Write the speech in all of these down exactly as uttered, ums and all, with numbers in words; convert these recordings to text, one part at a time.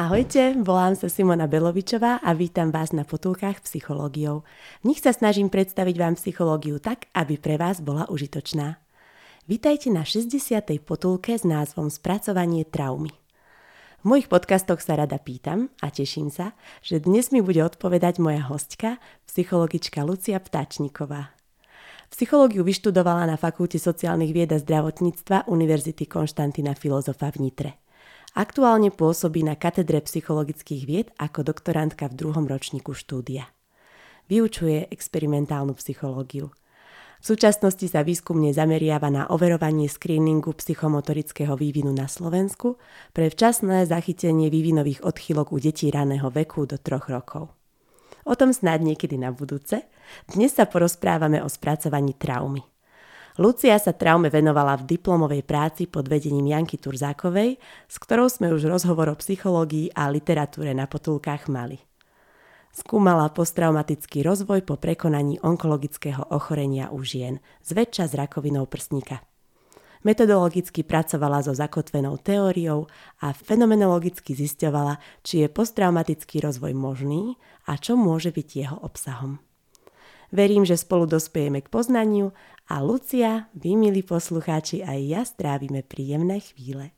Ahojte, volám sa Simona Belovičová a vítam vás na potulkách psychológiou. V nich sa snažím predstaviť vám psychológiu tak, aby pre vás bola užitočná. Vítajte na šesťdesiatej potulke s názvom Spracovanie traumy. V mojich podcastoch sa rada pýtam a teším sa, že dnes mi bude odpovedať moja hostka, psychologička Lucia Ptáčniková. Psychológiu vyštudovala na Fakulte sociálnych vied a zdravotníctva Univerzity Konstantina Filozofa v Nitre. Aktuálne pôsobí na katedre psychologických vied ako doktorantka v druhom ročníku štúdia. Vyučuje experimentálnu psychológiu. V súčasnosti sa výskumne zameriava na overovanie screeningu psychomotorického vývinu na Slovensku pre včasné zachytenie vývinových odchýlok u detí raného veku do troch rokov. O tom snáď niekedy na budúce. Dnes sa porozprávame o spracovaní traumy. Lucia sa traume venovala v diplomovej práci pod vedením Janky Turzákovej, s ktorou sme už rozhovor o psychológii a literatúre na potulkách mali. Skúmala posttraumatický rozvoj po prekonaní onkologického ochorenia u žien, zväčša s rakovinou prsníka. Metodologicky pracovala so zakotvenou teóriou a fenomenologicky zisťovala, či je posttraumatický rozvoj možný a čo môže byť jeho obsahom. Verím, že spolu dospejeme k poznaniu a Lucia, vy milí poslucháči, aj ja strávime príjemné chvíle.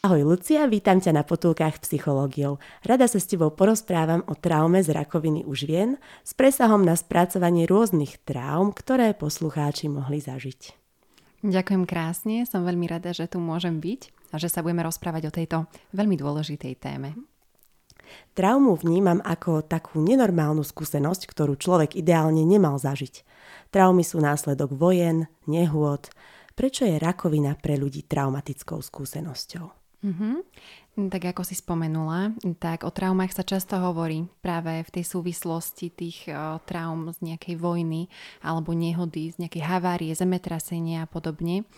Ahoj Lucia, vítam ťa na potulkách psychológiou. Rada sa s tebou porozprávam o traume z rakoviny u žien s presahom na spracovanie rôznych traum, ktoré poslucháči mohli zažiť. Ďakujem krásne, som veľmi rada, že tu môžem byť a že sa budeme rozprávať o tejto veľmi dôležitej téme. Traumu vnímam ako takú nenormálnu skúsenosť, ktorú človek ideálne nemal zažiť. Traumy sú následok vojen, nehôd. Prečo je rakovina pre ľudí traumatickou skúsenosťou? Mm-hmm. Tak ako si spomenula, tak o traumách sa často hovorí práve v tej súvislosti tých o, traum z nejakej vojny alebo nehody, z nejakej havárie, zemetrasenia a podobne.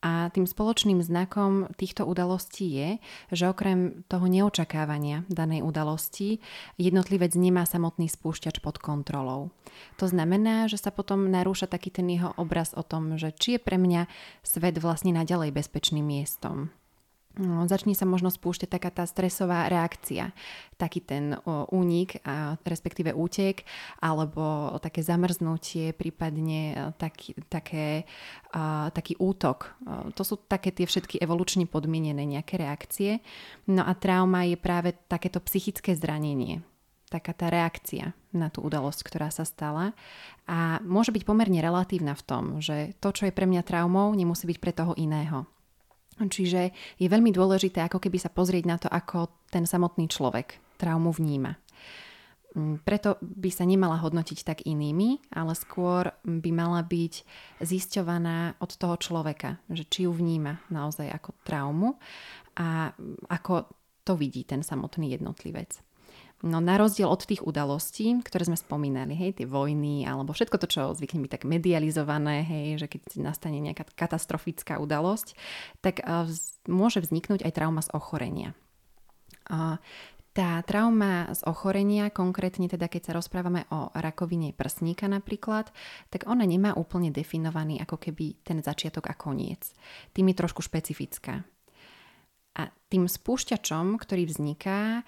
A tým spoločným znakom týchto udalostí je, že okrem toho neočakávania danej udalosti jednotlivec nemá samotný spúšťač pod kontrolou. To znamená, že sa potom narúša taký ten jeho obraz o tom, že či je pre mňa svet vlastne naďalej bezpečným miestom. No, začne sa možno spúšťať taká tá stresová reakcia, taký ten o, únik, a, respektíve útek, alebo také zamrznutie, prípadne taký, také, a, taký útok. A, to sú také tie všetky evolučne podmienené nejaké reakcie. No a trauma je práve takéto psychické zranenie, taká tá reakcia na tú udalosť, ktorá sa stala. A môže byť pomerne relatívna v tom, že to, čo je pre mňa traumou, nemusí byť pre toho iného. Čiže je veľmi dôležité ako keby sa pozrieť na to, ako ten samotný človek traumu vníma. Preto by sa nemala hodnotiť tak inými, ale skôr by mala byť zisťovaná od toho človeka, že či ju vníma naozaj ako traumu a ako to vidí ten samotný jednotlivec. No na rozdiel od tých udalostí, ktoré sme spomínali, hej, tie vojny alebo všetko to, čo zvykne byť tak medializované, hej, že keď nastane nejaká katastrofická udalosť, tak uh, vz, môže vzniknúť aj trauma z ochorenia. Uh, tá trauma z ochorenia, konkrétne teda keď sa rozprávame o rakovine prsníka napríklad, tak ona nemá úplne definovaný ako keby ten začiatok a koniec. Tým je trošku špecifická. A tým spúšťačom, ktorý vzniká,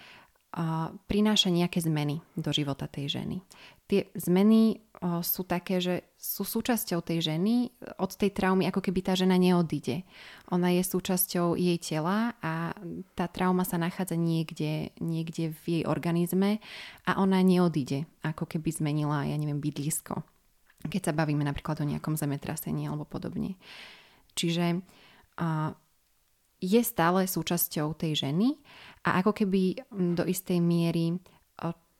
prináša nejaké zmeny do života tej ženy. Tie zmeny sú také, že sú súčasťou tej ženy, od tej traumy ako keby tá žena neodíde. Ona je súčasťou jej tela a tá trauma sa nachádza niekde, niekde v jej organizme a ona neodíde, ako keby zmenila, ja neviem, bydlisko. Keď sa bavíme napríklad o nejakom zemetrasení alebo podobne. Čiže je stále súčasťou tej ženy a ako keby do istej miery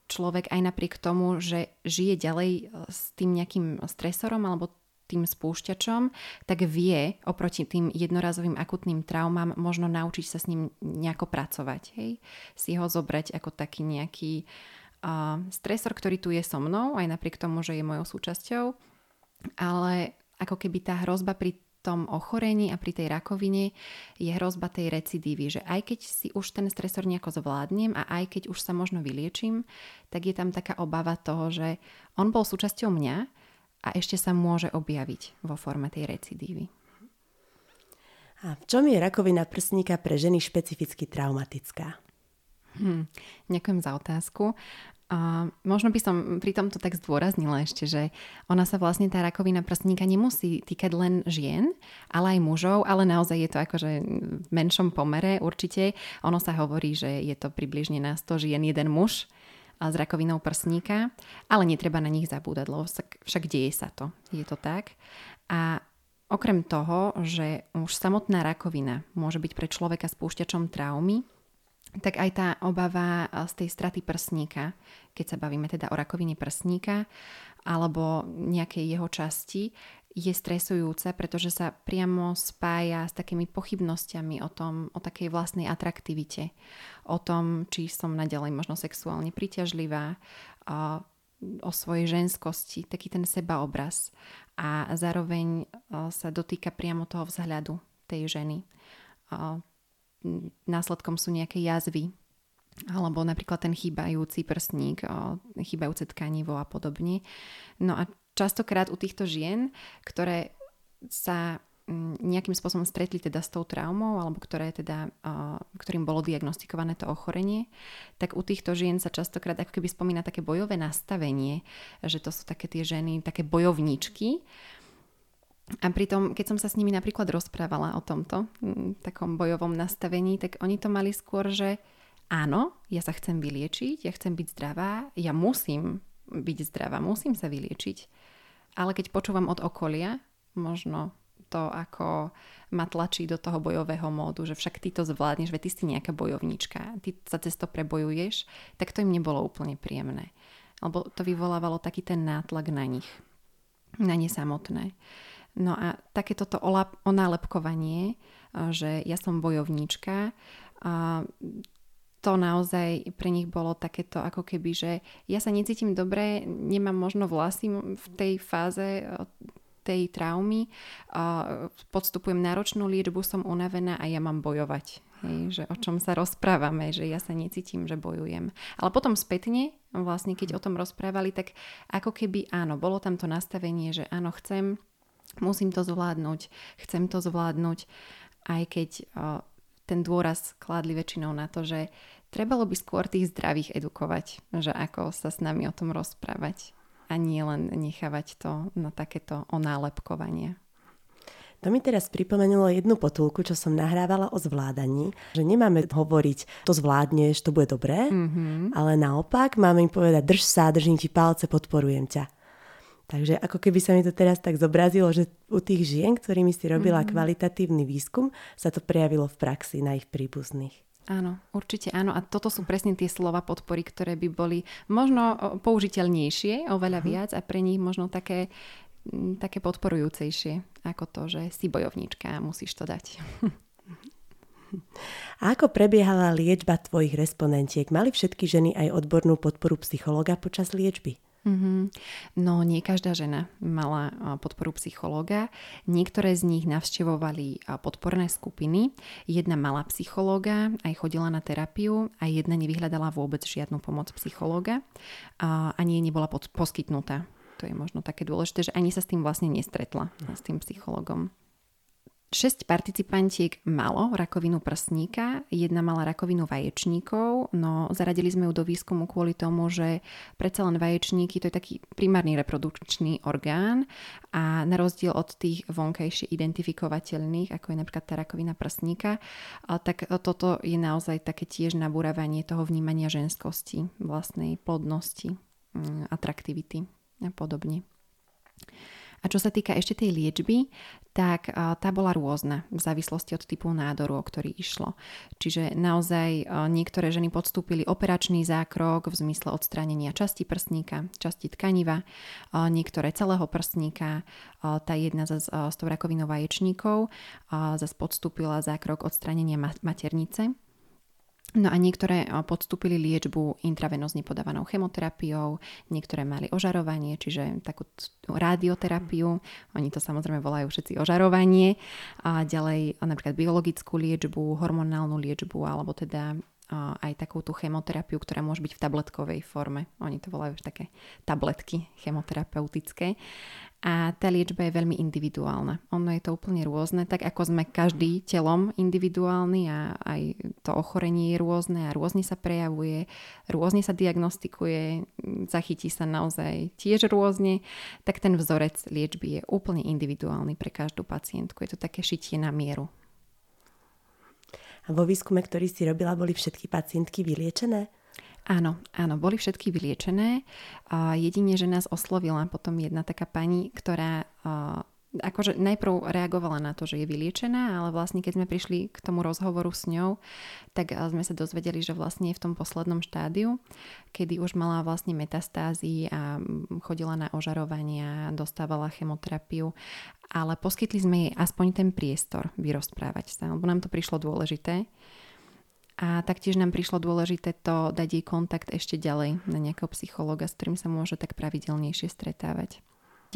človek aj napriek tomu, že žije ďalej s tým nejakým stresorom alebo tým spúšťačom, tak vie oproti tým jednorazovým akutným traumám možno naučiť sa s ním nejako pracovať. Hej? Si ho zobrať ako taký nejaký uh, stresor, ktorý tu je so mnou, aj napriek tomu, že je mojou súčasťou, ale ako keby tá hrozba pri tom ochorení a pri tej rakovine je hrozba tej recidívy, že aj keď si už ten stresor nejako zvládnem a aj keď už sa možno vyliečím, tak je tam taká obava toho, že on bol súčasťou mňa a ešte sa môže objaviť vo forme tej recidívy. A v čom je rakovina prsníka pre ženy špecificky traumatická? Hm, ďakujem za otázku. A možno by som pri tomto tak zdôraznila ešte, že ona sa vlastne tá rakovina prsníka nemusí týkať len žien, ale aj mužov, ale naozaj je to akože v menšom pomere určite. Ono sa hovorí, že je to približne na sto žien jeden muž s rakovinou prsníka, ale netreba na nich zabúdať, lebo však deje sa to. Je to tak. A okrem toho, že už samotná rakovina môže byť pre človeka spúšťačom traumy, tak aj tá obava z tej straty prsníka, keď sa bavíme teda o rakovine prsníka alebo nejakej jeho časti, je stresujúca, pretože sa priamo spája s takými pochybnosťami o tom, o takej vlastnej atraktivite, o tom, či som naďalej možno sexuálne príťažlivá, o svojej ženskosti, taký ten sebaobraz, a zároveň sa dotýka priamo toho vzhľadu tej ženy. Následkom sú nejaké jazvy alebo napríklad ten chýbajúci prsník, chýbajúce tkanivo a podobne. No a častokrát u týchto žien, ktoré sa nejakým spôsobom stretli teda s tou traumou alebo ktoré teda, ktorým bolo diagnostikované to ochorenie, tak u týchto žien sa častokrát ako keby spomína také bojové nastavenie, že to sú také tie ženy, také bojovníčky. A pritom, keď som sa s nimi napríklad rozprávala o tomto takom bojovom nastavení, tak oni to mali skôr, že áno, ja sa chcem vyliečiť, ja chcem byť zdravá, ja musím byť zdravá, musím sa vyliečiť. Ale keď počúvam od okolia, možno to ako ma tlačí do toho bojového módu, že však ty to zvládneš, veď ty si nejaká bojovnička, ty sa cez to prebojuješ, tak to im nebolo úplne príjemné. Lebo to vyvolávalo taký ten nátlak na nich, na ne samotné. No a takéto to onálepkovanie, že ja som bojovníčka, to naozaj pre nich bolo takéto ako keby, že ja sa necítim dobre, nemám možno vlasy v tej fáze tej traumy, podstupujem náročnú liečbu, som unavená a ja mám bojovať. Hej, že o čom sa rozprávame, že ja sa necítim, že bojujem. Ale potom spätne, vlastne keď o tom rozprávali, tak ako keby áno, bolo tam to nastavenie, že áno, chcem, musím to zvládnuť, chcem to zvládnuť, aj keď o, ten dôraz kládli väčšinou na to, že trebalo by skôr tých zdravých edukovať, že ako sa s nami o tom rozprávať a nie len nechávať to na takéto onálepkovanie. To mi teraz pripomenulo jednu potulku, čo som nahrávala o zvládaní, že nemáme hovoriť, to zvládneš, to bude dobré, mm-hmm. ale naopak máme im povedať, drž sa, držím ti palce, podporujem ťa. Takže ako keby sa mi to teraz tak zobrazilo, že u tých žien, ktorými si robila mm-hmm. kvalitatívny výskum, sa to prejavilo v praxi na ich príbuzných. Áno, určite áno. A toto sú presne tie slova podpory, ktoré by boli možno použiteľnejšie, oveľa mm-hmm. viac a pre nich možno také, také podporujúcejšie ako to, že si bojovníčka a musíš to dať. A ako prebiehala liečba tvojich respondentiek? Mali všetky ženy aj odbornú podporu psychológa počas liečby? Mm-hmm. No nie každá žena mala podporu psychológa. Niektoré z nich navštevovali podporné skupiny. Jedna mala psychológa, aj chodila na terapiu a jedna nevyhľadala vôbec žiadnu pomoc psychológa a ani nebola pod- poskytnutá. To je možno také dôležité, že ani sa s tým vlastne nestretla, s tým psychológom. Šesť participantiek malo rakovinu prsníka, jedna mala rakovinu vaječníkov, no zaradili sme ju do výskumu kvôli tomu, že predsa len vaječníky, to je taký primárny reprodukčný orgán a na rozdiel od tých vonkajšie identifikovateľných, ako je napríklad tá rakovina prsníka, tak toto je naozaj také tiež nabúravanie toho vnímania ženskosti, vlastnej plodnosti, atraktivity a podobne. A čo sa týka ešte tej liečby, tak tá bola rôzna v závislosti od typu nádoru, o ktorý išlo. Čiže naozaj niektoré ženy podstúpili operačný zákrok v zmysle odstránenia časti prsníka, časti tkaniva, niektoré celého prsníka, tá jedna s tou rakovinou vaječníkov zase podstúpila zákrok odstránenia maternice. No a niektoré podstúpili liečbu intravenózne podávanou chemoterapiou, niektoré mali ožarovanie, čiže takú radioterapiu, oni to samozrejme volajú všetci ožarovanie, a ďalej napríklad biologickú liečbu, hormonálnu liečbu, alebo teda aj takú tú chemoterapiu, ktorá môže byť v tabletkovej forme. Oni to volajú už také tabletky chemoterapeutické. A tá liečba je veľmi individuálna. Ono je to úplne rôzne, tak ako sme každý telom individuálny a aj to ochorenie je rôzne a rôzne sa prejavuje, rôzne sa diagnostikuje, zachytí sa naozaj tiež rôzne, tak ten vzorec liečby je úplne individuálny pre každú pacientku. Je to také šitie na mieru. A vo výskume, ktorý si robila, boli všetky pacientky vyliečené? Áno, áno, boli všetky vyliečené. Uh, jedine, že nás oslovila potom jedna taká pani, ktorá uh, akože najprv reagovala na to, že je vyliečená, ale vlastne keď sme prišli k tomu rozhovoru s ňou, tak uh, sme sa dozvedeli, že vlastne je v tom poslednom štádiu, kedy už mala vlastne metastázy a chodila na ožarovania, dostávala chemoterapiu, ale poskytli sme jej aspoň ten priestor vyrozprávať sa, lebo nám to prišlo dôležité. A taktiež nám prišlo dôležité to dať jej kontakt ešte ďalej na nejakého psychologa, s ktorým sa môže tak pravidelnejšie stretávať.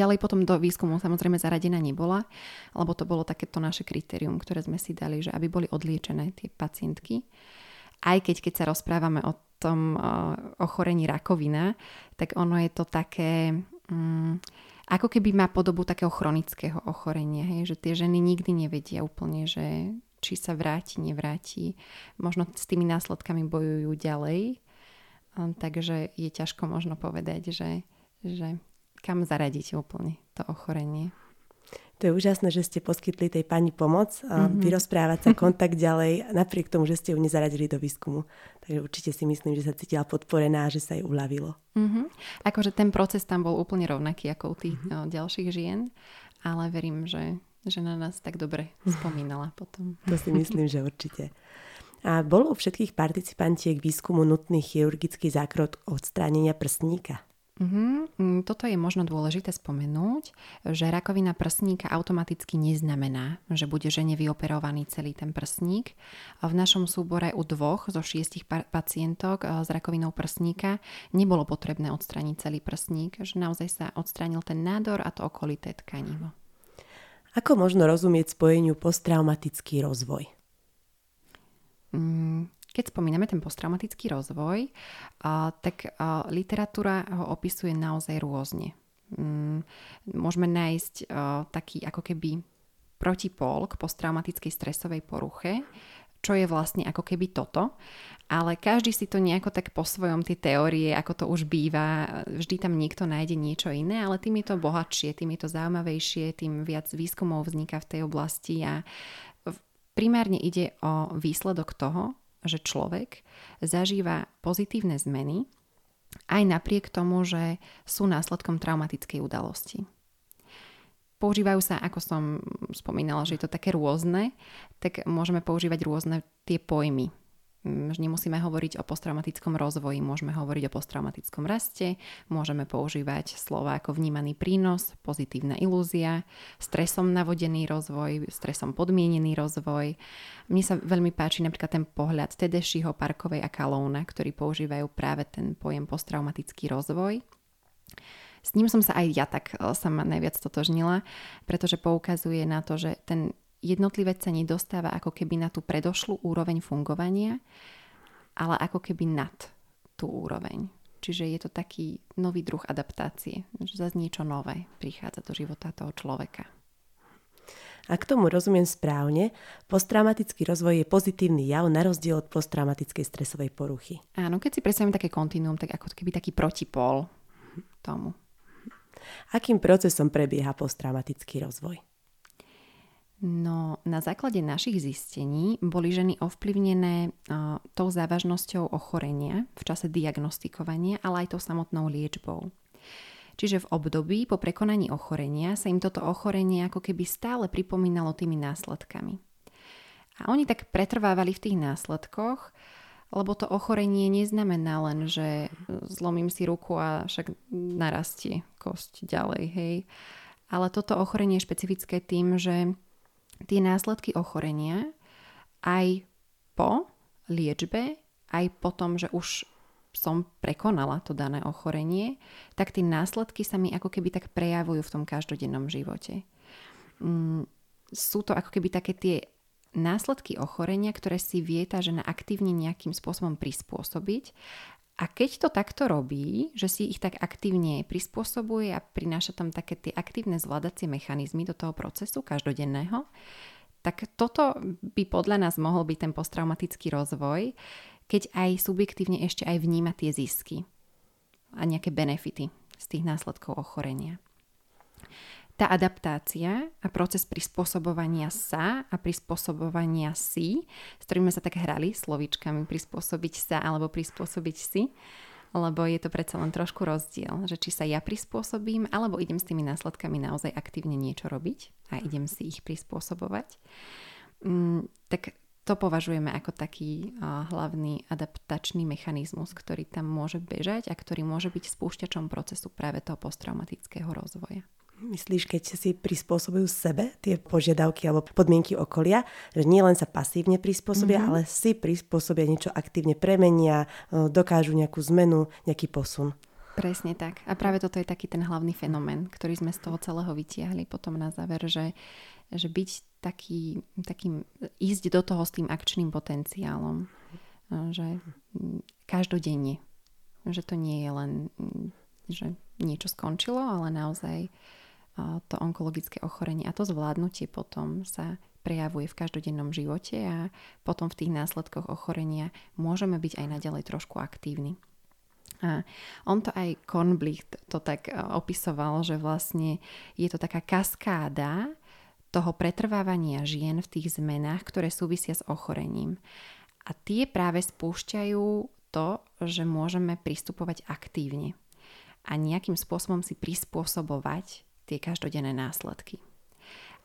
Ďalej potom do výskumu samozrejme zaradená nebola, lebo to bolo takéto naše kritérium, ktoré sme si dali, že aby boli odliečené tie pacientky. Aj keď, keď sa rozprávame o tom ochorení rakovina, tak ono je to také... Mm, ako keby má podobu takého chronického ochorenia, hej? Že tie ženy nikdy nevedia úplne, že či sa vráti, nevráti. Možno s tými následkami bojujú ďalej, takže je ťažko možno povedať, že, že kam zaradiť úplne to ochorenie. To je úžasné, že ste poskytli tej pani pomoc, mm-hmm. vyrozprávať sa, kontakt ďalej, napriek tomu, že ste ju nezaradili do výskumu. Takže určite si myslím, že sa cítila podporená, že sa jej uľavilo. Mm-hmm. Akože ten proces tam bol úplne rovnaký ako u tých mm-hmm. no, ďalších žien, ale verím, že, že na nás tak dobre spomínala potom. To si myslím, že určite. A bol u všetkých participantiek výskumu nutný chirurgický zákrok odstránenia prsníka? Mm-hmm. Toto je možno dôležité spomenúť, že rakovina prsníka automaticky neznamená, že bude žene vyoperovaný celý ten prsník. V našom súbore u dvoch zo šiestich pacientok s rakovinou prsníka nebolo potrebné odstrániť celý prsník, že naozaj sa odstránil ten nádor a to okolité tkanivo. Ako možno rozumieť spojeniu posttraumatický rozvoj? Mm. Keď spomíname ten posttraumatický rozvoj, tak literatúra ho opisuje naozaj rôzne. Môžeme nájsť taký ako keby protipól k posttraumatickej stresovej poruche, čo je vlastne ako keby toto, ale každý si to nejako tak po svojom, tie teórie, ako to už býva, vždy tam niekto nájde niečo iné, ale tým je to bohatšie, tým je to zaujímavejšie, tým viac výskumov vzniká v tej oblasti a primárne ide o výsledok toho, že človek zažíva pozitívne zmeny aj napriek tomu, že sú následkom traumatickej udalosti. Používajú sa, ako som spomínala, že je to také rôzne, tak môžeme používať rôzne tie pojmy. Nemusíme hovoriť o posttraumatickom rozvoji, môžeme hovoriť o posttraumatickom raste, môžeme používať slova ako vnímaný prínos, pozitívna ilúzia, stresom navodený rozvoj, stresom podmienený rozvoj. Mne sa veľmi páči napríklad ten pohľad Tedeschiho, Parkovej a Kalouna, ktorí používajú práve ten pojem posttraumatický rozvoj. S ním som sa aj ja tak sama najviac totožnila, pretože poukazuje na to, že ten jednotlivec sa nedostáva ako keby na tú predošlú úroveň fungovania, ale ako keby nad tú úroveň. Čiže je to taký nový druh adaptácie, že zase niečo nové prichádza do života toho človeka. Ak tomu rozumiem správne, posttraumatický rozvoj je pozitívny jav na rozdiel od posttraumatickej stresovej poruchy. Áno, keď si predstavím také kontinuum, tak ako keby taký protipól tomu. Akým procesom prebieha posttraumatický rozvoj? No, na základe našich zistení boli ženy ovplyvnené uh, tou závažnosťou ochorenia v čase diagnostikovania, ale aj tou samotnou liečbou. Čiže v období po prekonaní ochorenia sa im toto ochorenie ako keby stále pripomínalo tými následkami. A oni tak pretrvávali v tých následkoch, lebo to ochorenie neznamená len, že zlomím si ruku a však narastie kosť ďalej, hej. Ale toto ochorenie je špecifické tým, že tie následky ochorenia aj po liečbe aj po tom, že už som prekonala to dané ochorenie, tak tie následky sa mi ako keby tak prejavujú v tom každodennom živote. Sú to ako keby také tie následky ochorenia, ktoré si vie tá žena aktívne nejakým spôsobom prispôsobiť. A keď to takto robí, že si ich tak aktívne prispôsobuje a prináša tam také tie aktívne zvládacie mechanizmy do toho procesu každodenného, tak toto by podľa nás mohol byť ten posttraumatický rozvoj, keď aj subjektívne ešte aj vníma tie zisky a nejaké benefity z tých následkov ochorenia. Tá adaptácia a proces prispôsobovania sa a prispôsobovania si, s ktorými sa tak hrali slovíčkami prispôsobiť sa alebo prispôsobiť si, lebo je to predsa len trošku rozdiel, že či sa ja prispôsobím alebo idem s tými následkami naozaj aktívne niečo robiť a idem si ich prispôsobovať, tak to považujeme ako taký hlavný adaptačný mechanizmus, ktorý tam môže bežať a ktorý môže byť spúšťačom procesu práve toho posttraumatického rozvoja. Myslíš, keď si prispôsobujú sebe tie požiadavky alebo podmienky okolia, že nielen sa pasívne prispôsobia, mm-hmm. ale si prispôsobia, niečo aktívne premenia, dokážu nejakú zmenu, nejaký posun. Presne tak. A práve toto je taký ten hlavný fenomén, ktorý sme z toho celého vytiahli potom na záver, že, že byť taký, takým, ísť do toho s tým akčným potenciálom. Že každodenne. Že to nie je len, že niečo skončilo, ale naozaj to onkologické ochorenie a to zvládnutie potom sa prejavuje v každodennom živote a potom v tých následkoch ochorenia môžeme byť aj naďalej trošku aktívni. A on to aj Kornblicht to tak opisoval, že vlastne je to taká kaskáda toho pretrvávania žien v tých zmenách, ktoré súvisia s ochorením. A tie práve spúšťajú to, že môžeme pristupovať aktívne a nejakým spôsobom si prispôsobovať tie každodenné následky.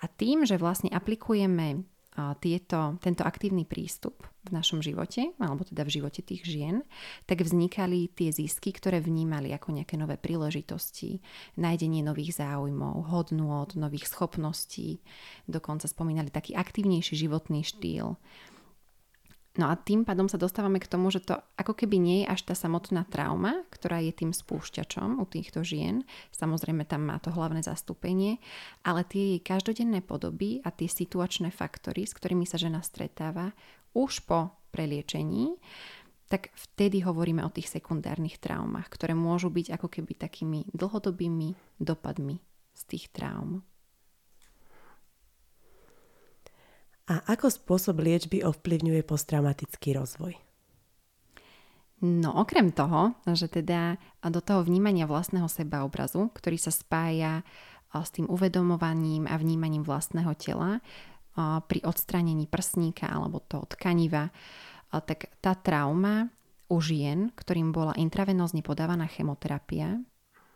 A tým, že vlastne aplikujeme tieto, tento aktívny prístup v našom živote, alebo teda v živote tých žien, tak vznikali tie zisky, ktoré vnímali ako nejaké nové príležitosti, nájdenie nových záujmov, hodnôt, nových schopností, dokonca spomínali taký aktívnejší životný štýl. No a tým pádom sa dostávame k tomu, že to ako keby nie je až tá samotná trauma, ktorá je tým spúšťačom u týchto žien. Samozrejme tam má to hlavné zastúpenie, ale tie jej každodenné podoby a tie situačné faktory, s ktorými sa žena stretáva už po preliečení, tak vtedy hovoríme o tých sekundárnych traumách, ktoré môžu byť ako keby takými dlhodobými dopadmi z tých traum. A ako spôsob liečby ovplyvňuje posttraumatický rozvoj? No okrem toho, že teda do toho vnímania vlastného sebaobrazu, ktorý sa spája s tým uvedomovaním a vnímaním vlastného tela pri odstránení prsníka alebo toho tkaniva, tak tá trauma u žien, ktorým bola intravenózne podávaná chemoterapia,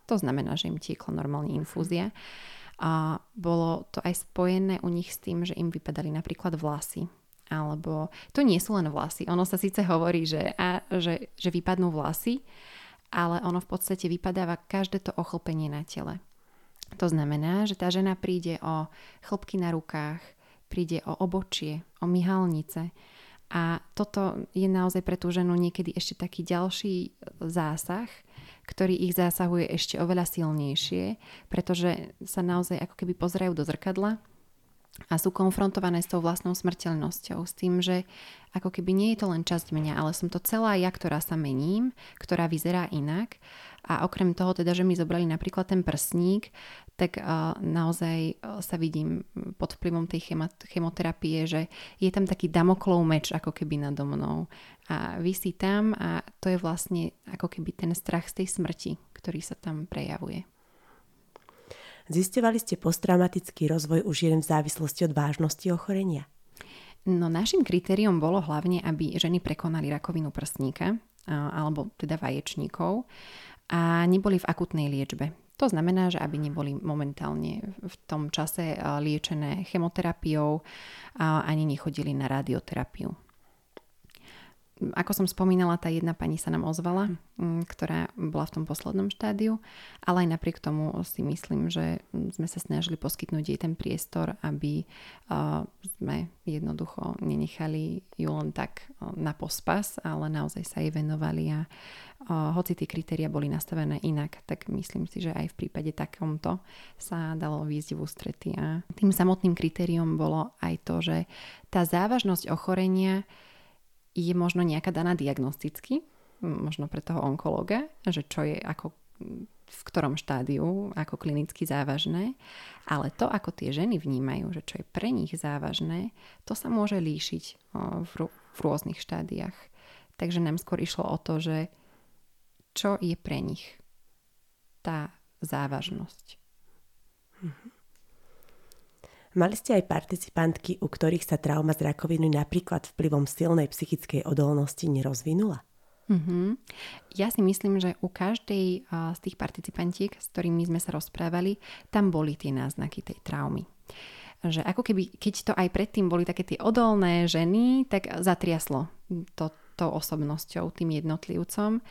to znamená, že im tiekla normálne infúzia, a bolo to aj spojené u nich s tým, že im vypadali napríklad vlasy. Alebo to nie sú len vlasy. Ono sa síce hovorí, že, a, že, že vypadnú vlasy, ale ono v podstate vypadáva každé to ochlpenie na tele. To znamená, že tá žena príde o chlpky na rukách, príde o obočie, o mihalnice. A toto je naozaj pre tú ženu niekedy ešte taký ďalší zásah, ktorý ich zásahuje ešte oveľa silnejšie, pretože sa naozaj ako keby pozerajú do zrkadla a sú konfrontované s tou vlastnou smrteľnosťou, s tým, že ako keby nie je to len časť mňa, ale som to celá ja, ktorá sa mením, ktorá vyzerá inak. A okrem toho teda, že mi zobrali napríklad ten prsník, tak uh, naozaj uh, sa vidím pod vplyvom tej chema- chemoterapie, že je tam taký damoklov meč ako keby nado mnou a visí tam a to je vlastne ako keby ten strach z tej smrti, ktorý sa tam prejavuje. Zisťovali ste posttraumatický rozvoj už jeden v závislosti od vážnosti ochorenia? No našim kritériom bolo hlavne, aby ženy prekonali rakovinu prsníka alebo teda vaječníkov a neboli v akutnej liečbe. To znamená, že aby neboli momentálne v tom čase liečené chemoterapiou a ani nechodili na radioterapiu. Ako som spomínala, tá jedna pani sa nám ozvala, ktorá bola v tom poslednom štádiu, ale aj napriek tomu si myslím, že sme sa snažili poskytnúť jej ten priestor, aby sme jednoducho nenechali ju len tak na pospas, ale naozaj sa jej venovali, a hoci tie kritéria boli nastavené inak, tak myslím si, že aj v prípade takomto sa dalo výjsť v ústrety. A tým samotným kritériom bolo aj to, že tá závažnosť ochorenia je možno nejaká daná diagnosticky, možno pre toho onkológa, že čo je ako v ktorom štádiu, ako klinicky závažné, ale to, ako tie ženy vnímajú, že čo je pre nich závažné, to sa môže líšiť v, r- v rôznych štádiách. Takže nám skôr išlo o to, že čo je pre nich tá závažnosť. Mhm. Mali ste aj participantky, u ktorých sa trauma z rakoviny napríklad vplyvom silnej psychickej odolnosti nerozvinula? Mm-hmm. Ja si myslím, že u každej z tých participantiek, s ktorými sme sa rozprávali, tam boli tie náznaky tej traumy. Že ako keby, keď to aj predtým boli také tie odolné ženy, tak zatriaslo to tou osobnosťou, tým jednotlivcom.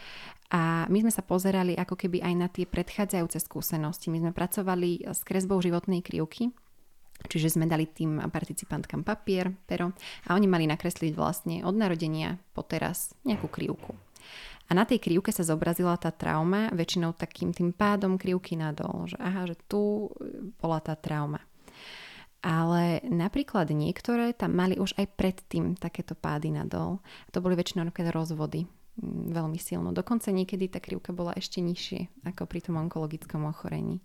A my sme sa pozerali ako keby aj na tie predchádzajúce skúsenosti. My sme pracovali s kresbou životnej krivky, čiže sme dali tým participantkám papier, pero a oni mali nakresliť vlastne od narodenia po teraz nejakú krivku. A na tej krivke sa zobrazila tá trauma, väčšinou takým tým pádom krivky nadol, že aha, že tu bola tá trauma. Ale napríklad niektoré tam mali už aj predtým takéto pády nadol. A to boli väčšinou napríklad rozvody, veľmi silno. Dokonca niekedy tá krivka bola ešte nižšie ako pri tom onkologickom ochorení.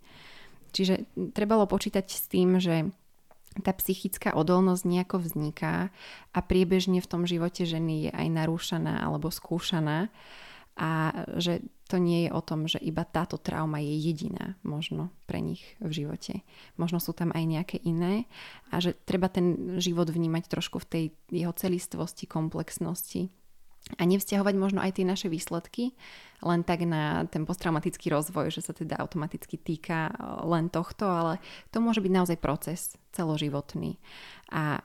Čiže trebalo počítať s tým, že tá psychická odolnosť nejako vzniká a priebežne v tom živote ženy je aj narúšaná alebo skúšaná, a že to nie je o tom, že iba táto trauma je jediná možno pre nich v živote. Možno sú tam aj nejaké iné, a že treba ten život vnímať trošku v tej jeho celistvosti, komplexnosti a nevzťahovať možno aj tie naše výsledky len tak na ten posttraumatický rozvoj, že sa teda automaticky týka len tohto, ale to môže byť naozaj proces celoživotný. A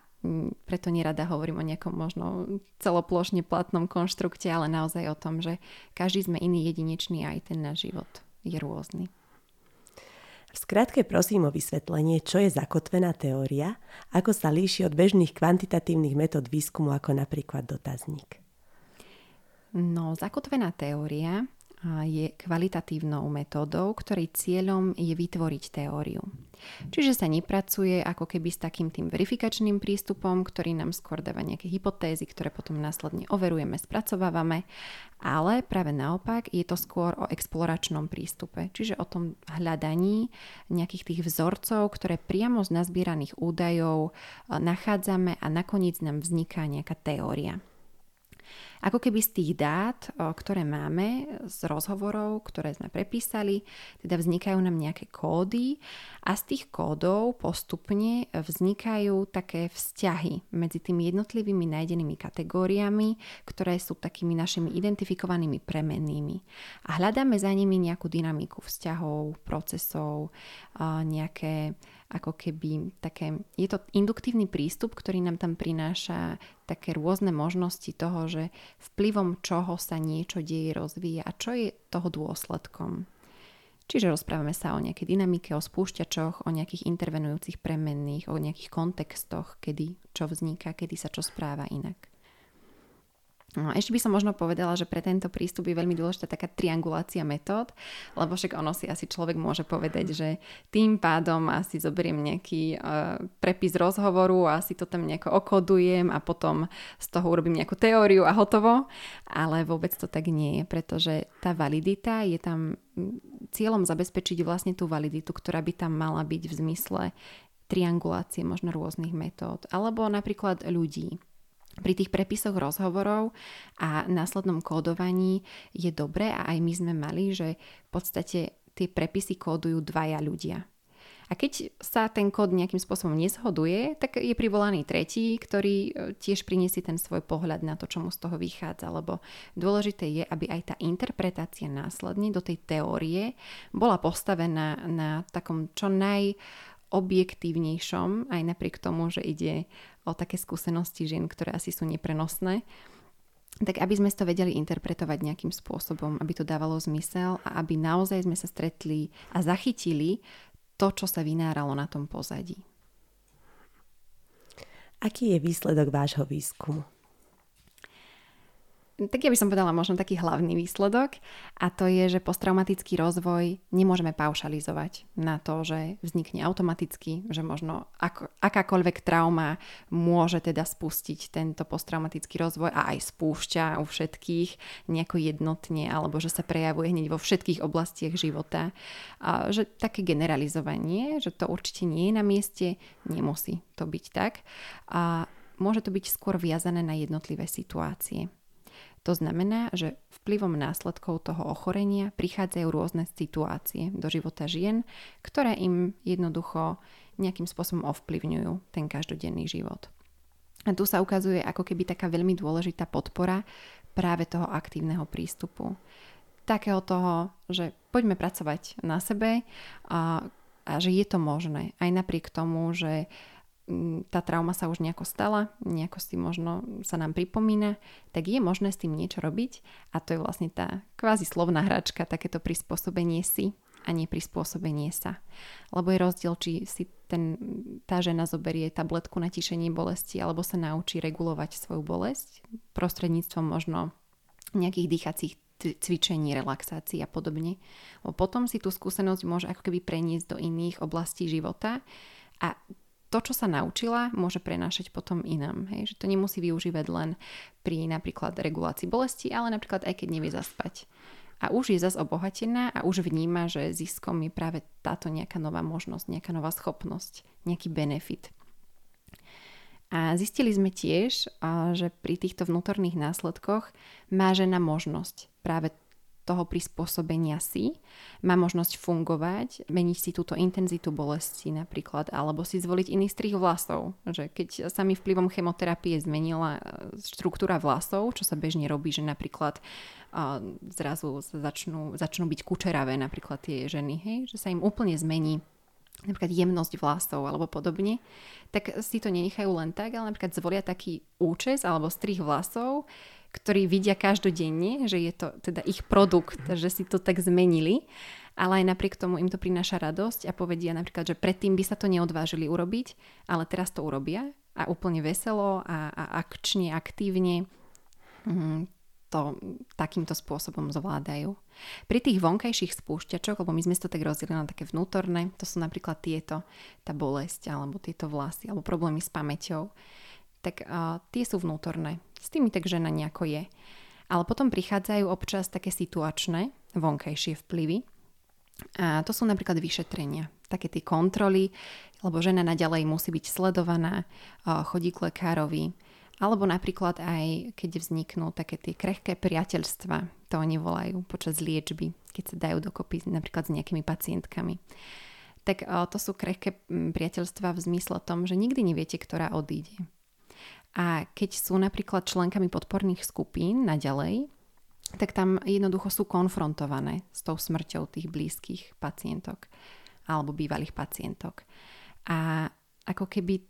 preto nerada hovorím o nejakom možno celoplošne platnom konštrukte, ale naozaj o tom, že každý sme iný, jedinečný, a aj ten náš život je rôzny. V skratke prosím o vysvetlenie, čo je zakotvená teória, ako sa líši od bežných kvantitatívnych metód výskumu, ako napríklad dotazník. No, zakotvená teória je kvalitatívnou metódou, ktorej cieľom je vytvoriť teóriu. Čiže sa nepracuje ako keby s takým tým verifikačným prístupom, ktorý nám skôr dáva nejaké hypotézy, ktoré potom následne overujeme, spracovávame, ale práve naopak je to skôr o exploračnom prístupe, čiže o tom hľadaní nejakých tých vzorcov, ktoré priamo z nazbieraných údajov nachádzame, a nakoniec nám vzniká nejaká teória. Ako keby z tých dát, ktoré máme, z rozhovorov, ktoré sme prepísali, teda vznikajú nám nejaké kódy, a z tých kódov postupne vznikajú také vzťahy medzi tými jednotlivými nájdenými kategóriami, ktoré sú takými našimi identifikovanými premennými. A hľadáme za nimi nejakú dynamiku vzťahov, procesov, nejaké ako keby také, je to induktívny prístup, ktorý nám tam prináša také rôzne možnosti toho, že vplyvom čoho sa niečo deje, rozvíja a čo je toho dôsledkom. Čiže rozprávame sa o nejakej dynamike, o spúšťačoch, o nejakých intervenujúcich premenných, o nejakých kontextoch, kedy čo vzniká, kedy sa čo správa inak. No, ešte by som možno povedala, že pre tento prístup je veľmi dôležitá taká triangulácia metód, lebo však ono si asi človek môže povedať, že tým pádom asi zoberiem nejaký uh, prepis rozhovoru a si to tam nejako okodujem a potom z toho urobím nejakú teóriu a hotovo, ale vôbec to tak nie je, pretože tá validita je tam cieľom zabezpečiť vlastne tú validitu, ktorá by tam mala byť v zmysle triangulácie možno rôznych metód, alebo napríklad ľudí. Pri tých prepisoch rozhovorov a následnom kódovaní je dobré, a aj my sme mali, že v podstate tie prepisy kódujú dvaja ľudia. A keď sa ten kód nejakým spôsobom nezhoduje, tak je privolaný tretí, ktorý tiež priniesie ten svoj pohľad na to, čo mu z toho vychádza, lebo dôležité je, aby aj tá interpretácia následne do tej teórie bola postavená na takom čo naj... objektívnejšom, aj napriek tomu, že ide o také skúsenosti žien, ktoré asi sú neprenosné, tak aby sme to vedeli interpretovať nejakým spôsobom, aby to dávalo zmysel a aby naozaj sme sa stretli a zachytili to, čo sa vynáralo na tom pozadí. Aký je výsledok vášho výskumu? Tak ja by som povedala možno taký hlavný výsledok, a to je, že posttraumatický rozvoj nemôžeme paušalizovať na to, že vznikne automaticky, že možno ak, akákoľvek trauma môže teda spustiť tento posttraumatický rozvoj a aj spúšťa u všetkých nejako jednotne, alebo že sa prejavuje hneď vo všetkých oblastiach života. A že také generalizovanie, že to určite nie je na mieste, nemusí to byť tak. A môže to byť skôr viazané na jednotlivé situácie. To znamená, že vplyvom následkov toho ochorenia prichádzajú rôzne situácie do života žien, ktoré im jednoducho nejakým spôsobom ovplyvňujú ten každodenný život. A tu sa ukazuje ako keby taká veľmi dôležitá podpora práve toho aktívneho prístupu. Takého toho, že poďme pracovať na sebe a, a že je to možné. Aj napriek tomu, že tá trauma sa už nejako stala, nejako si možno sa nám pripomína, tak je možné s tým niečo robiť, a to je vlastne tá kvázi slovná hračka, takéto prispôsobenie si a neprispôsobenie sa. Lebo je rozdiel, či si ten, tá žena zoberie tabletku na tišenie bolesti, alebo sa naučí regulovať svoju bolesť prostredníctvom možno nejakých dýchacích cvičení, relaxácií a podobne. Lebo potom si tú skúsenosť môže ako keby preniesť do iných oblastí života a to, čo sa naučila, môže prenášať potom inám. Hej? Že to nemusí využívať len pri napríklad regulácii bolesti, ale napríklad aj keď nevie zaspať. A už je zase obohatená a už vníma, že ziskom je práve táto nejaká nová možnosť, nejaká nová schopnosť, nejaký benefit. A zistili sme tiež, že pri týchto vnútorných následkoch má žena možnosť práve toho prispôsobenia si, má možnosť fungovať, meniť si túto intenzitu bolesti napríklad, alebo si zvoliť iný strih vlasov. Že keď sa mi vplyvom chemoterapie zmenila štruktúra vlasov, čo sa bežne robí, že napríklad uh, zrazu začnú, začnú byť kučeravé napríklad tie ženy, hej? Že sa im úplne zmení napríklad jemnosť vlasov alebo podobne, tak si to nenechajú len tak, ale napríklad zvolia taký účes alebo strih vlasov, ktorí vidia každodenne, že je to teda ich produkt, že si to tak zmenili, ale aj napriek tomu im to prináša radosť a povedia napríklad, že predtým by sa to neodvážili urobiť, ale teraz to urobia a úplne veselo a, a akčne, aktívne to takýmto spôsobom zvládajú. Pri tých vonkajších spúšťačoch, lebo my sme to tak rozdelili na také vnútorné, to sú napríklad tieto, tá bolesť alebo tieto vlasy alebo problémy s pamäťou, tak uh, tie sú vnútorné. S tými tak žena nejako je. Ale potom prichádzajú občas také situačné, vonkajšie vplyvy. A to sú napríklad vyšetrenia, také tie kontroly, lebo žena naďalej musí byť sledovaná, uh, chodí k lekárovi. Alebo napríklad aj, keď vzniknú také tie krehké priateľstva, to oni volajú počas liečby, keď sa dajú dokopy napríklad s nejakými pacientkami. Tak uh, to sú krehké priateľstva v zmysle tom, že nikdy neviete, ktorá odíde. A keď sú napríklad členkami podporných skupín naďalej, tak tam jednoducho sú konfrontované s tou smrťou tých blízkych pacientok alebo bývalých pacientok. A ako keby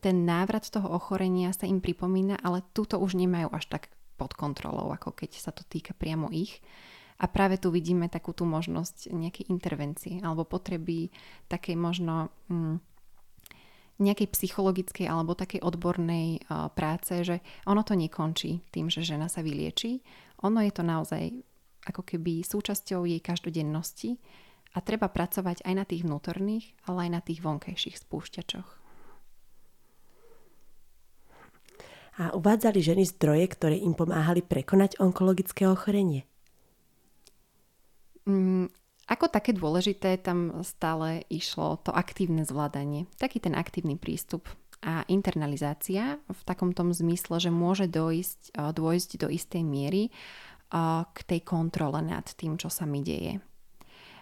ten návrat toho ochorenia sa im pripomína, ale túto už nemajú až tak pod kontrolou, ako keď sa to týka priamo ich. A práve tu vidíme takú tú možnosť nejakej intervencie alebo potreby takej možno Hm, nejakej psychologickej alebo takej odbornej uh, práce, že ono to nekončí tým, že žena sa vyliečí. Ono je to naozaj ako keby súčasťou jej každodennosti a treba pracovať aj na tých vnútorných, ale aj na tých vonkajších spúšťačoch. A uvádzali ženy zdroje, ktoré im pomáhali prekonať onkologické ochorenie? Mm, Ako také dôležité tam stále išlo to aktívne zvládanie, taký ten aktívny prístup a internalizácia v takomto zmysle, že môže dôjsť, dôjsť do istej miery k tej kontrole nad tým, čo sa mi deje.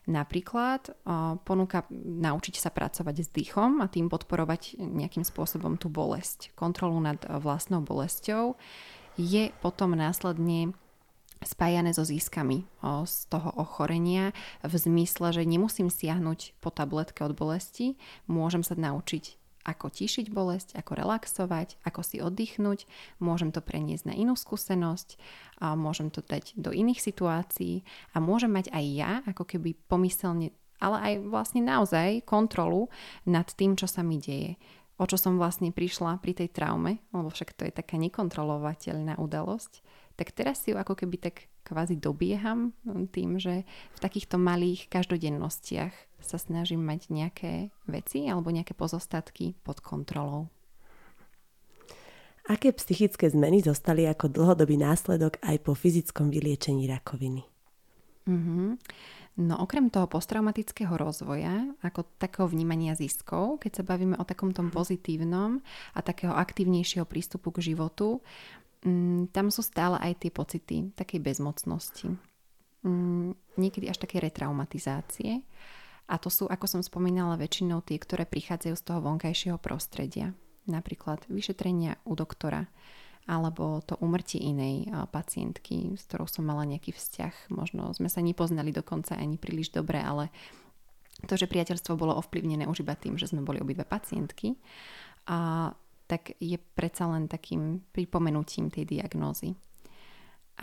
Napríklad ponúka naučiť sa pracovať s dýchom a tým podporovať nejakým spôsobom tú bolesť. Kontrolu nad vlastnou bolesťou je potom následne spájané so získami o, z toho ochorenia v zmysle, že nemusím siahnuť po tabletke od bolesti, môžem sa naučiť ako tíšiť bolesť, ako relaxovať, ako si oddychnúť, môžem to preniesť na inú skúsenosť, a môžem to dať do iných situácií a môžem mať aj ja ako keby pomyselne, ale aj vlastne naozaj kontrolu nad tým, čo sa mi deje. O čo som vlastne prišla pri tej traume, lebo však to je taká nekontrolovateľná udalosť, tak teraz si ju ako keby tak kvázi dobieham tým, že v takýchto malých každodennostiach sa snažím mať nejaké veci alebo nejaké pozostatky pod kontrolou. Aké psychické zmeny zostali ako dlhodobý následok aj po fyzickom vyliečení rakoviny? Mm-hmm. No okrem toho posttraumatického rozvoja, ako takého vnímania ziskov, keď sa bavíme o takomto pozitívnom a takého aktívnejšieho prístupu k životu, tam sú stále aj tie pocity takej bezmocnosti. Niekedy až také retraumatizácie. A to sú, ako som spomínala, väčšinou tie, ktoré prichádzajú z toho vonkajšieho prostredia. Napríklad vyšetrenia u doktora, alebo to úmrtie inej pacientky, s ktorou som mala nejaký vzťah. Možno sme sa nepoznali dokonca ani príliš dobre, ale to, že priateľstvo bolo ovplyvnené už iba tým, že sme boli obidve pacientky, a tak je predsa len takým pripomenutím tej diagnózy.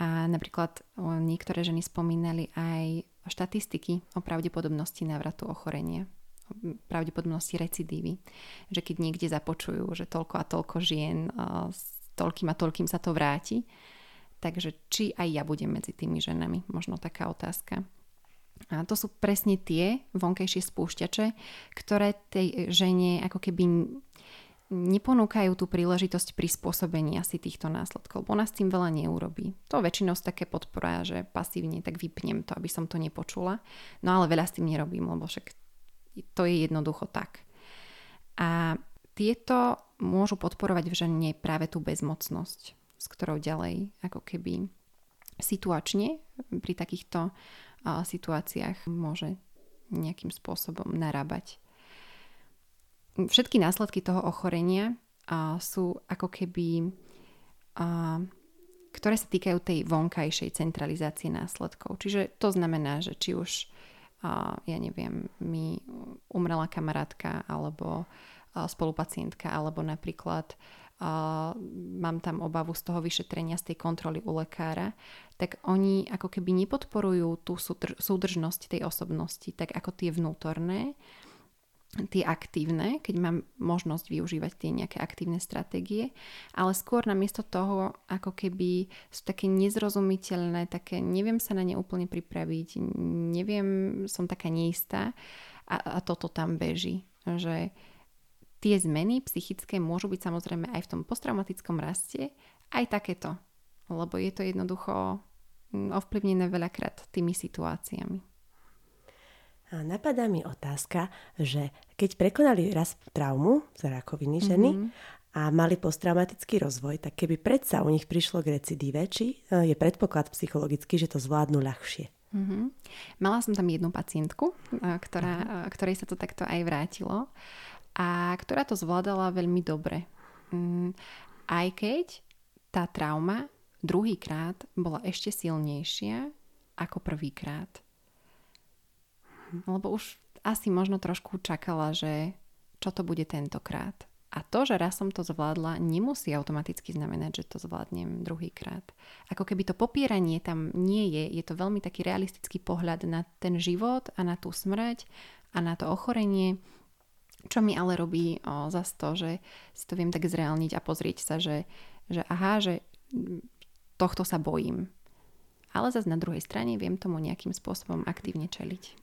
A napríklad niektoré ženy spomínali aj štatistiky o pravdepodobnosti návratu ochorenia, o pravdepodobnosti recidívy. Že keď niekde započujú, že toľko a toľko žien s toľkým a toľkým sa to vráti, takže či aj ja budem medzi tými ženami? Možno taká otázka. A to sú presne tie vonkajšie spúšťače, ktoré tej žene ako keby neponúkajú tú príležitosť prispôsobenia si týchto následkov, bo ona s tým veľa neurobí. To väčšinou sú také podpora, že pasívne tak vypnem to, aby som to nepočula. No ale veľa s tým nerobím, lebo však to je jednoducho tak. A tieto môžu podporovať v žene práve tú bezmocnosť, s ktorou ďalej ako keby situačne pri takýchto uh, situáciách môže nejakým spôsobom narábať. Všetky následky toho ochorenia a, sú ako keby, a, ktoré sa týkajú tej vonkajšej centralizácie následkov. Čiže to znamená, že či už, a, ja neviem, mi umrela kamarátka alebo a, spolupacientka, alebo napríklad a, mám tam obavu z toho vyšetrenia, z tej kontroly u lekára, tak oni ako keby nepodporujú tú súdržnosť tej osobnosti, tak ako tie vnútorné, tie aktívne, keď mám možnosť využívať tie nejaké aktívne stratégie, ale skôr namiesto toho ako keby sú také nezrozumiteľné, také neviem sa na ne úplne pripraviť, neviem, som taká neistá a, a toto tam beží, že tie zmeny psychické môžu byť samozrejme aj v tom posttraumatickom raste aj takéto, lebo je to jednoducho ovplyvnené veľakrát tými situáciami. A napadá mi otázka, že keď prekonali raz traumu z rakoviny ženy mm-hmm. a mali posttraumatický rozvoj, tak keby predsa u nich prišlo k recidíve, či je predpoklad psychologicky, že to zvládnu ľahšie? Mm-hmm. Mala som tam jednu pacientku, ktorá, ktorej sa to takto aj vrátilo a ktorá to zvládala veľmi dobre. Aj keď tá trauma druhýkrát bola ešte silnejšia ako prvýkrát. Lebo už asi možno trošku čakala, že čo to bude tentokrát. A to, že raz som to zvládla, nemusí automaticky znamenať, že to zvládnem druhýkrát. Ako keby to popieranie tam nie je, je to veľmi taký realistický pohľad na ten život a na tú smrť a na to ochorenie, čo mi ale robí o, zas to, že si to viem tak zreálniť a pozrieť sa, že, že aha, že tohto sa bojím. Ale zas na druhej strane viem tomu nejakým spôsobom aktívne čeliť.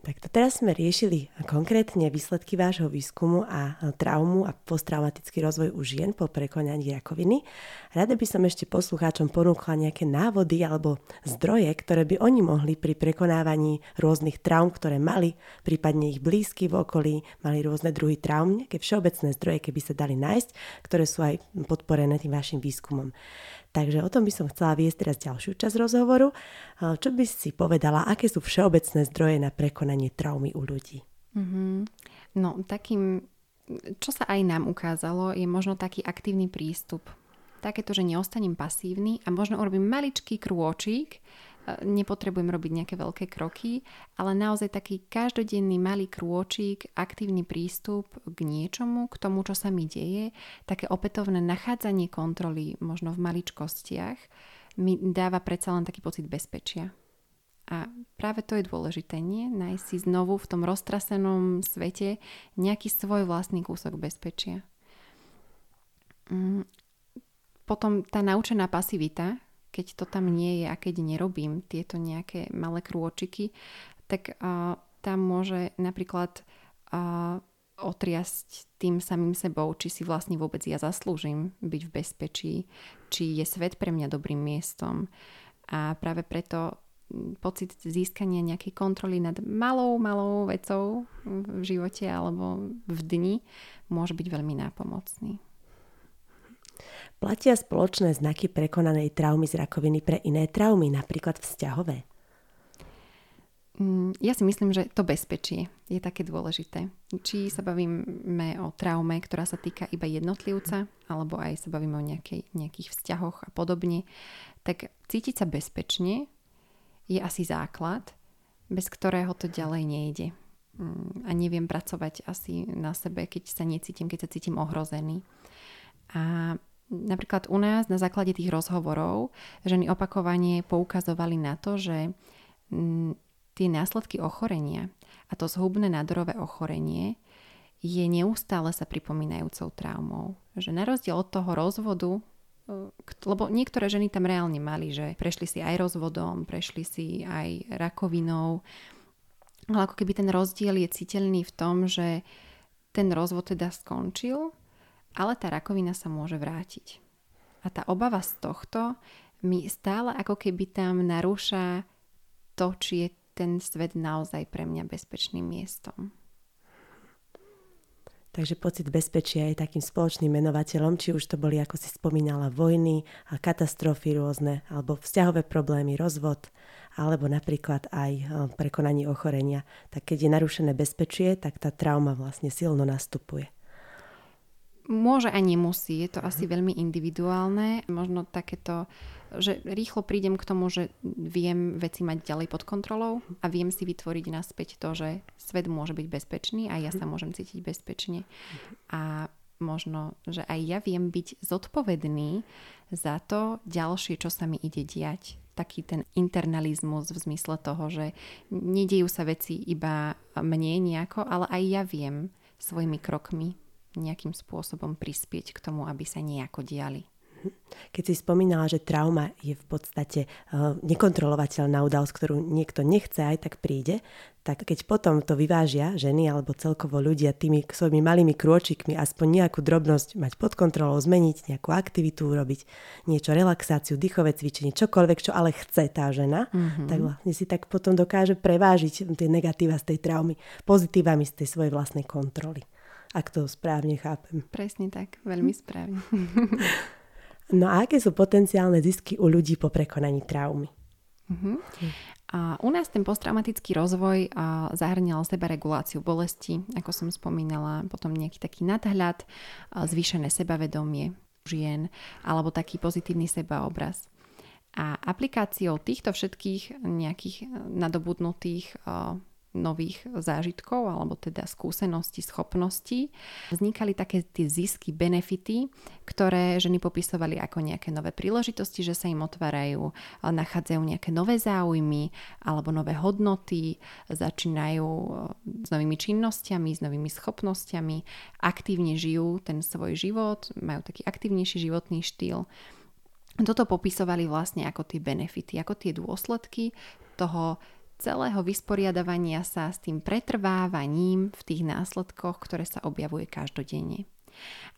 Takto teraz sme riešili konkrétne výsledky vášho výskumu a traumu a posttraumatický rozvoj u žien po prekonaní rakoviny. Rada by som ešte poslucháčom ponúkla nejaké návody alebo zdroje, ktoré by oni mohli pri prekonávaní rôznych traum, ktoré mali, prípadne ich blízky v okolí, mali rôzne druhy traum, nejaké všeobecné zdroje, keby sa dali nájsť, ktoré sú aj podporené tým vašim výskumom. Takže o tom by som chcela viesť teraz ďalšiu časť rozhovoru. Čo by si povedala, aké sú všeobecné zdroje na prekonanie traumy u ľudí? Mm-hmm. No takým, čo sa aj nám ukázalo, je možno taký aktívny prístup. Takéto, že neostanem pasívny a možno urobím maličký krôčik nepotrebujem robiť nejaké veľké kroky, ale naozaj taký každodenný malý krôčik, aktívny prístup k niečomu, k tomu, čo sa mi deje, také opätovné nachádzanie kontroly možno v maličkostiach mi dáva predsa len taký pocit bezpečia. A práve to je dôležité, nie? Nájsť si znovu v tom roztrasenom svete nejaký svoj vlastný kúsok bezpečia. Potom tá naučená pasivita, keď to tam nie je a keď nerobím tieto nejaké malé krôčiky, tak uh, tam môže napríklad uh, otriasť tým samým sebou, či si vlastne vôbec ja zaslúžim byť v bezpečí, či je svet pre mňa dobrým miestom. A práve preto pocit získania nejakej kontroly nad malou, malou vecou v živote alebo v dni môže byť veľmi nápomocný. Platia spoločné znaky prekonanej traumy z rakoviny pre iné traumy, napríklad vzťahové? Ja si myslím, že to bezpečie je také dôležité. Či sa bavíme o traume, ktorá sa týka iba jednotlivca, alebo aj sa bavíme o nejakej, nejakých vzťahoch a podobne, tak cítiť sa bezpečne je asi základ, bez ktorého to ďalej nejde. A neviem pracovať asi na sebe, keď sa necítim, keď sa cítim ohrozený. A napríklad u nás na základe tých rozhovorov ženy opakovane poukazovali na to, že tie následky ochorenia a to zhubné nádorové ochorenie je neustále sa pripomínajúcou traumou. Že na rozdiel od toho rozvodu, lebo niektoré ženy tam reálne mali, že prešli si aj rozvodom, prešli si aj rakovinou, ale ako keby ten rozdiel je citeľný v tom, že ten rozvod teda skončil, ale tá rakovina sa môže vrátiť. A tá obava z tohto mi stále ako keby tam narúša to, či je ten svet naozaj pre mňa bezpečným miestom. Takže pocit bezpečia je takým spoločným menovateľom, či už to boli, ako si spomínala, vojny a katastrofy rôzne, alebo vzťahové problémy, rozvod, alebo napríklad aj prekonanie ochorenia. Tak keď je narušené bezpečie, tak tá trauma vlastne silno nastupuje. Môže a nemusí, je to asi veľmi individuálne. Možno takéto, že rýchlo prídem k tomu, že viem veci mať ďalej pod kontrolou a viem si vytvoriť naspäť to, že svet môže byť bezpečný a ja sa môžem cítiť bezpečne. A možno, že aj ja viem byť zodpovedný za to ďalšie, čo sa mi ide diať. Taký ten internalizmus v zmysle toho, že nedejú sa veci iba mne nejako, ale aj ja viem svojimi krokmi nejakým spôsobom prispieť k tomu, aby sa nejako diali. Keď si spomínala, že trauma je v podstate nekontrolovateľná udalosť, ktorú niekto nechce, aj tak príde, tak keď potom to vyvážia ženy alebo celkovo ľudia tými svojimi malými krôčikmi aspoň nejakú drobnosť mať pod kontrolou, zmeniť nejakú aktivitu, urobiť niečo, relaxáciu, dýchové cvičenie, čokoľvek, čo ale chce tá žena, mm-hmm. tak vlastne si tak potom dokáže prevážiť tie negatíva z tej traumy pozitívami z tej svojej vlastnej kontroly. Ak to správne chápem. Presne tak, veľmi správne. No a aké sú potenciálne zisky u ľudí po prekonaní traumy? Uh-huh. A u nás ten posttraumatický rozvoj zahrňal sebareguláciu bolesti, ako som spomínala, potom nejaký taký nadhľad, zvýšené sebavedomie žien, alebo taký pozitívny sebaobraz. A aplikáciou týchto všetkých nejakých nadobudnutých nových zážitkov alebo teda skúseností, schopností. Vznikali také tie zisky, benefity, ktoré ženy popisovali ako nejaké nové príležitosti, že sa im otvárajú, nachádzajú nejaké nové záujmy alebo nové hodnoty, začínajú s novými činnosťami, s novými schopnosťami, aktívne žijú ten svoj život, majú taký aktívnejší životný štýl. Toto popisovali vlastne ako tie benefity, ako tie dôsledky toho celého vysporiadavania sa s tým pretrvávaním v tých následkoch, ktoré sa objavuje každodenne.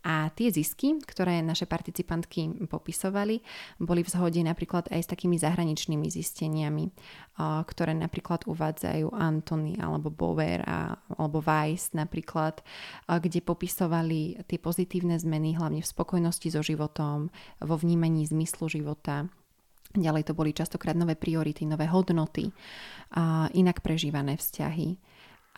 A tie zisky, ktoré naše participantky popisovali, boli v zhode napríklad aj s takými zahraničnými zisteniami, ktoré napríklad uvádzajú Antony alebo Bover a, alebo Weiss napríklad, kde popisovali tie pozitívne zmeny hlavne v spokojnosti so životom, vo vnímaní zmyslu života. Ďalej to boli častokrát nové priority, nové hodnoty, a inak prežívané vzťahy.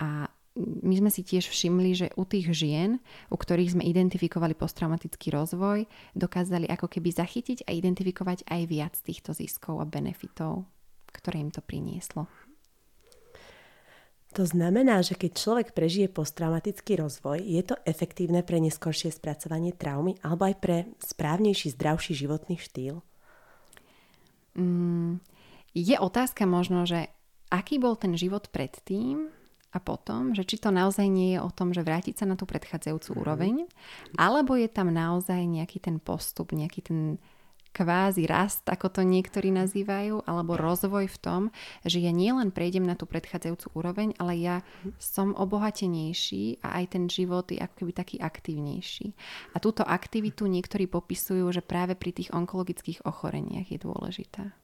A my sme si tiež všimli, že u tých žien, u ktorých sme identifikovali posttraumatický rozvoj, dokázali ako keby zachytiť a identifikovať aj viac týchto ziskov a benefitov, ktoré im to prinieslo. To znamená, že keď človek prežije posttraumatický rozvoj, je to efektívne pre neskoršie spracovanie traumy alebo aj pre správnejší, zdravší životný štýl? Mm, je otázka možno, že aký bol ten život predtým a potom, že či to naozaj nie je o tom, že vrátiť sa na tú predchádzajúcu mm. úroveň, alebo je tam naozaj nejaký ten postup, nejaký ten kvázi rast, ako to niektorí nazývajú, alebo rozvoj v tom, že ja nielen prejdem na tú predchádzajúcu úroveň, ale ja som obohatenejší a aj ten život je ako keby taký aktívnejší. A túto aktivitu niektorí popisujú, že práve pri tých onkologických ochoreniach je dôležitá.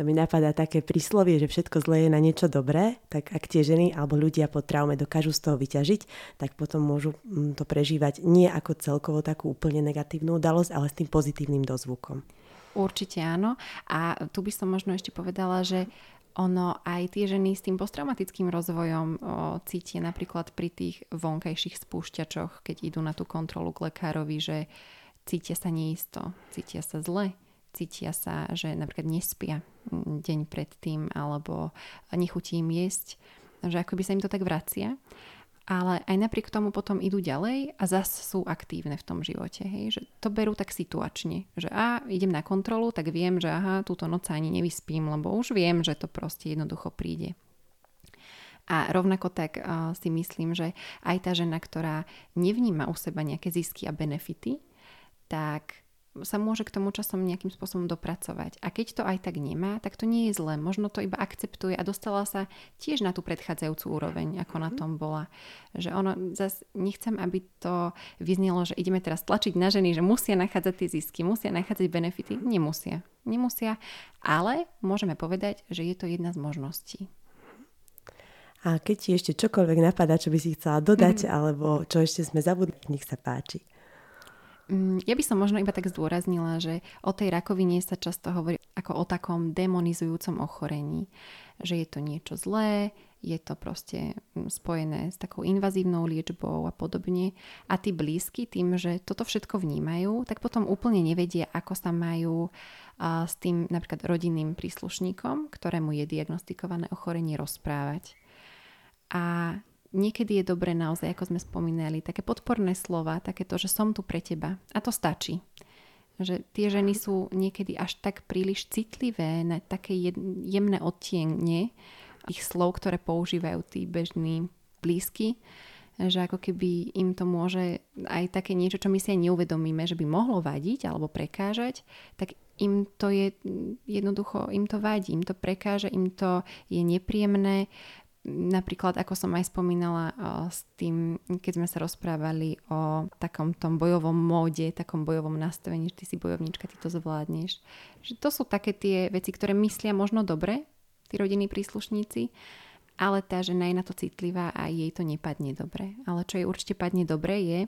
To mi napadá také príslovie, že všetko zlé je na niečo dobré, tak ak tie ženy alebo ľudia po traume dokážu z toho vyťažiť, tak potom môžu to prežívať nie ako celkovo takú úplne negatívnu udalosť, ale s tým pozitívnym dozvukom. Určite áno. A tu by som možno ešte povedala, že ono aj tie ženy s tým posttraumatickým rozvojom o, cítia napríklad pri tých vonkajších spúšťačoch, keď idú na tú kontrolu k lekárovi, že cítia sa neisto, cítia sa zle. Cítia sa, že napríklad nespia deň predtým alebo nechutí im jesť, že akoby sa im to tak vracia. Ale aj napriek tomu potom idú ďalej a zase sú aktívne v tom živote. Hej? Že to berú tak situačne, že a idem na kontrolu, tak viem, že aha, túto noc ani nevyspím, lebo už viem, že to proste jednoducho príde. A rovnako tak uh, si myslím, že aj tá žena, ktorá nevníma u seba nejaké zisky a benefity, tak sa môže k tomu časom nejakým spôsobom dopracovať. A keď to aj tak nemá, tak to nie je zlé. Možno to iba akceptuje a dostala sa tiež na tú predchádzajúcu úroveň, ako na tom bola. Že ono, zase nechcem, aby to vyznelo, že ideme teraz tlačiť na ženy, že musia nachádzať tie zisky, musia nachádzať benefity. Nemusia. Nemusia. Ale môžeme povedať, že je to jedna z možností. A keď ti ešte čokoľvek napadá, čo by si chcela dodať, mm-hmm. alebo čo ešte sme zabudli, nech sa páči. Ja by som možno iba tak zdôraznila, že o tej rakovine sa často hovorí ako o takom demonizujúcom ochorení. Že je to niečo zlé, je to proste spojené s takou invazívnou liečbou a podobne. A tí blízky tým, že toto všetko vnímajú, tak potom úplne nevedia, ako sa majú s tým napríklad rodinným príslušníkom, ktorému je diagnostikované ochorenie, rozprávať. A niekedy je dobre naozaj, ako sme spomínali, také podporné slova, také to, že som tu pre teba. A to stačí. Že tie ženy sú niekedy až tak príliš citlivé na také jemné odtienie ich slov, ktoré používajú tí bežní blízky, že ako keby im to môže aj také niečo, čo my si aj neuvedomíme, že by mohlo vadiť alebo prekážať, tak im to je jednoducho, im to vadí, im to prekáže, im to je nepríjemné. Napríklad, ako som aj spomínala s tým, keď sme sa rozprávali o takom tom bojovom móde, takom bojovom nastavení, že ty si bojovnička, ty to zvládneš. Že to sú také tie veci, ktoré myslia možno dobre, tí rodinní príslušníci, ale tá žena je na to citlivá a jej to nepadne dobre. Ale čo jej určite padne dobre, je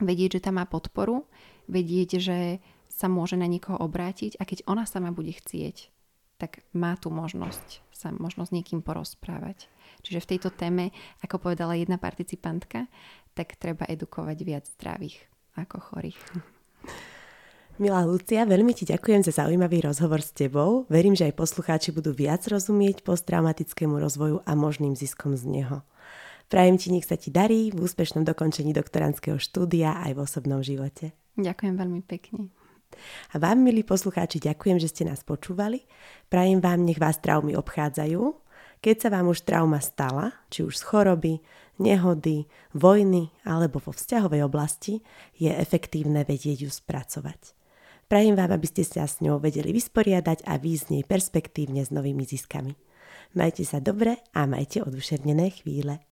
vedieť, že tá má podporu, vedieť, že sa môže na niekoho obrátiť a keď ona sama bude chcieť, tak má tu možnosť sa možno s niekým porozprávať. Čiže v tejto téme, ako povedala jedna participantka, tak treba edukovať viac zdravých ako chorých. Milá Lucia, veľmi ti ďakujem za zaujímavý rozhovor s tebou. Verím, že aj poslucháči budú viac rozumieť posttraumatickému rozvoju a možným ziskom z neho. Prajem ti, nech sa ti darí v úspešnom dokončení doktorandského štúdia aj v osobnom živote. Ďakujem veľmi pekne. A vám, milí poslucháči, ďakujem, že ste nás počúvali. Prajem vám, nech vás traumy obchádzajú. Keď sa vám už trauma stala, či už z choroby, nehody, vojny alebo vo vzťahovej oblasti, je efektívne vedieť ju spracovať. Prajem vám, aby ste sa s ňou vedeli vysporiadať a výjsť z nej perspektívne s novými ziskami. Majte sa dobre a majte oduševnené chvíle.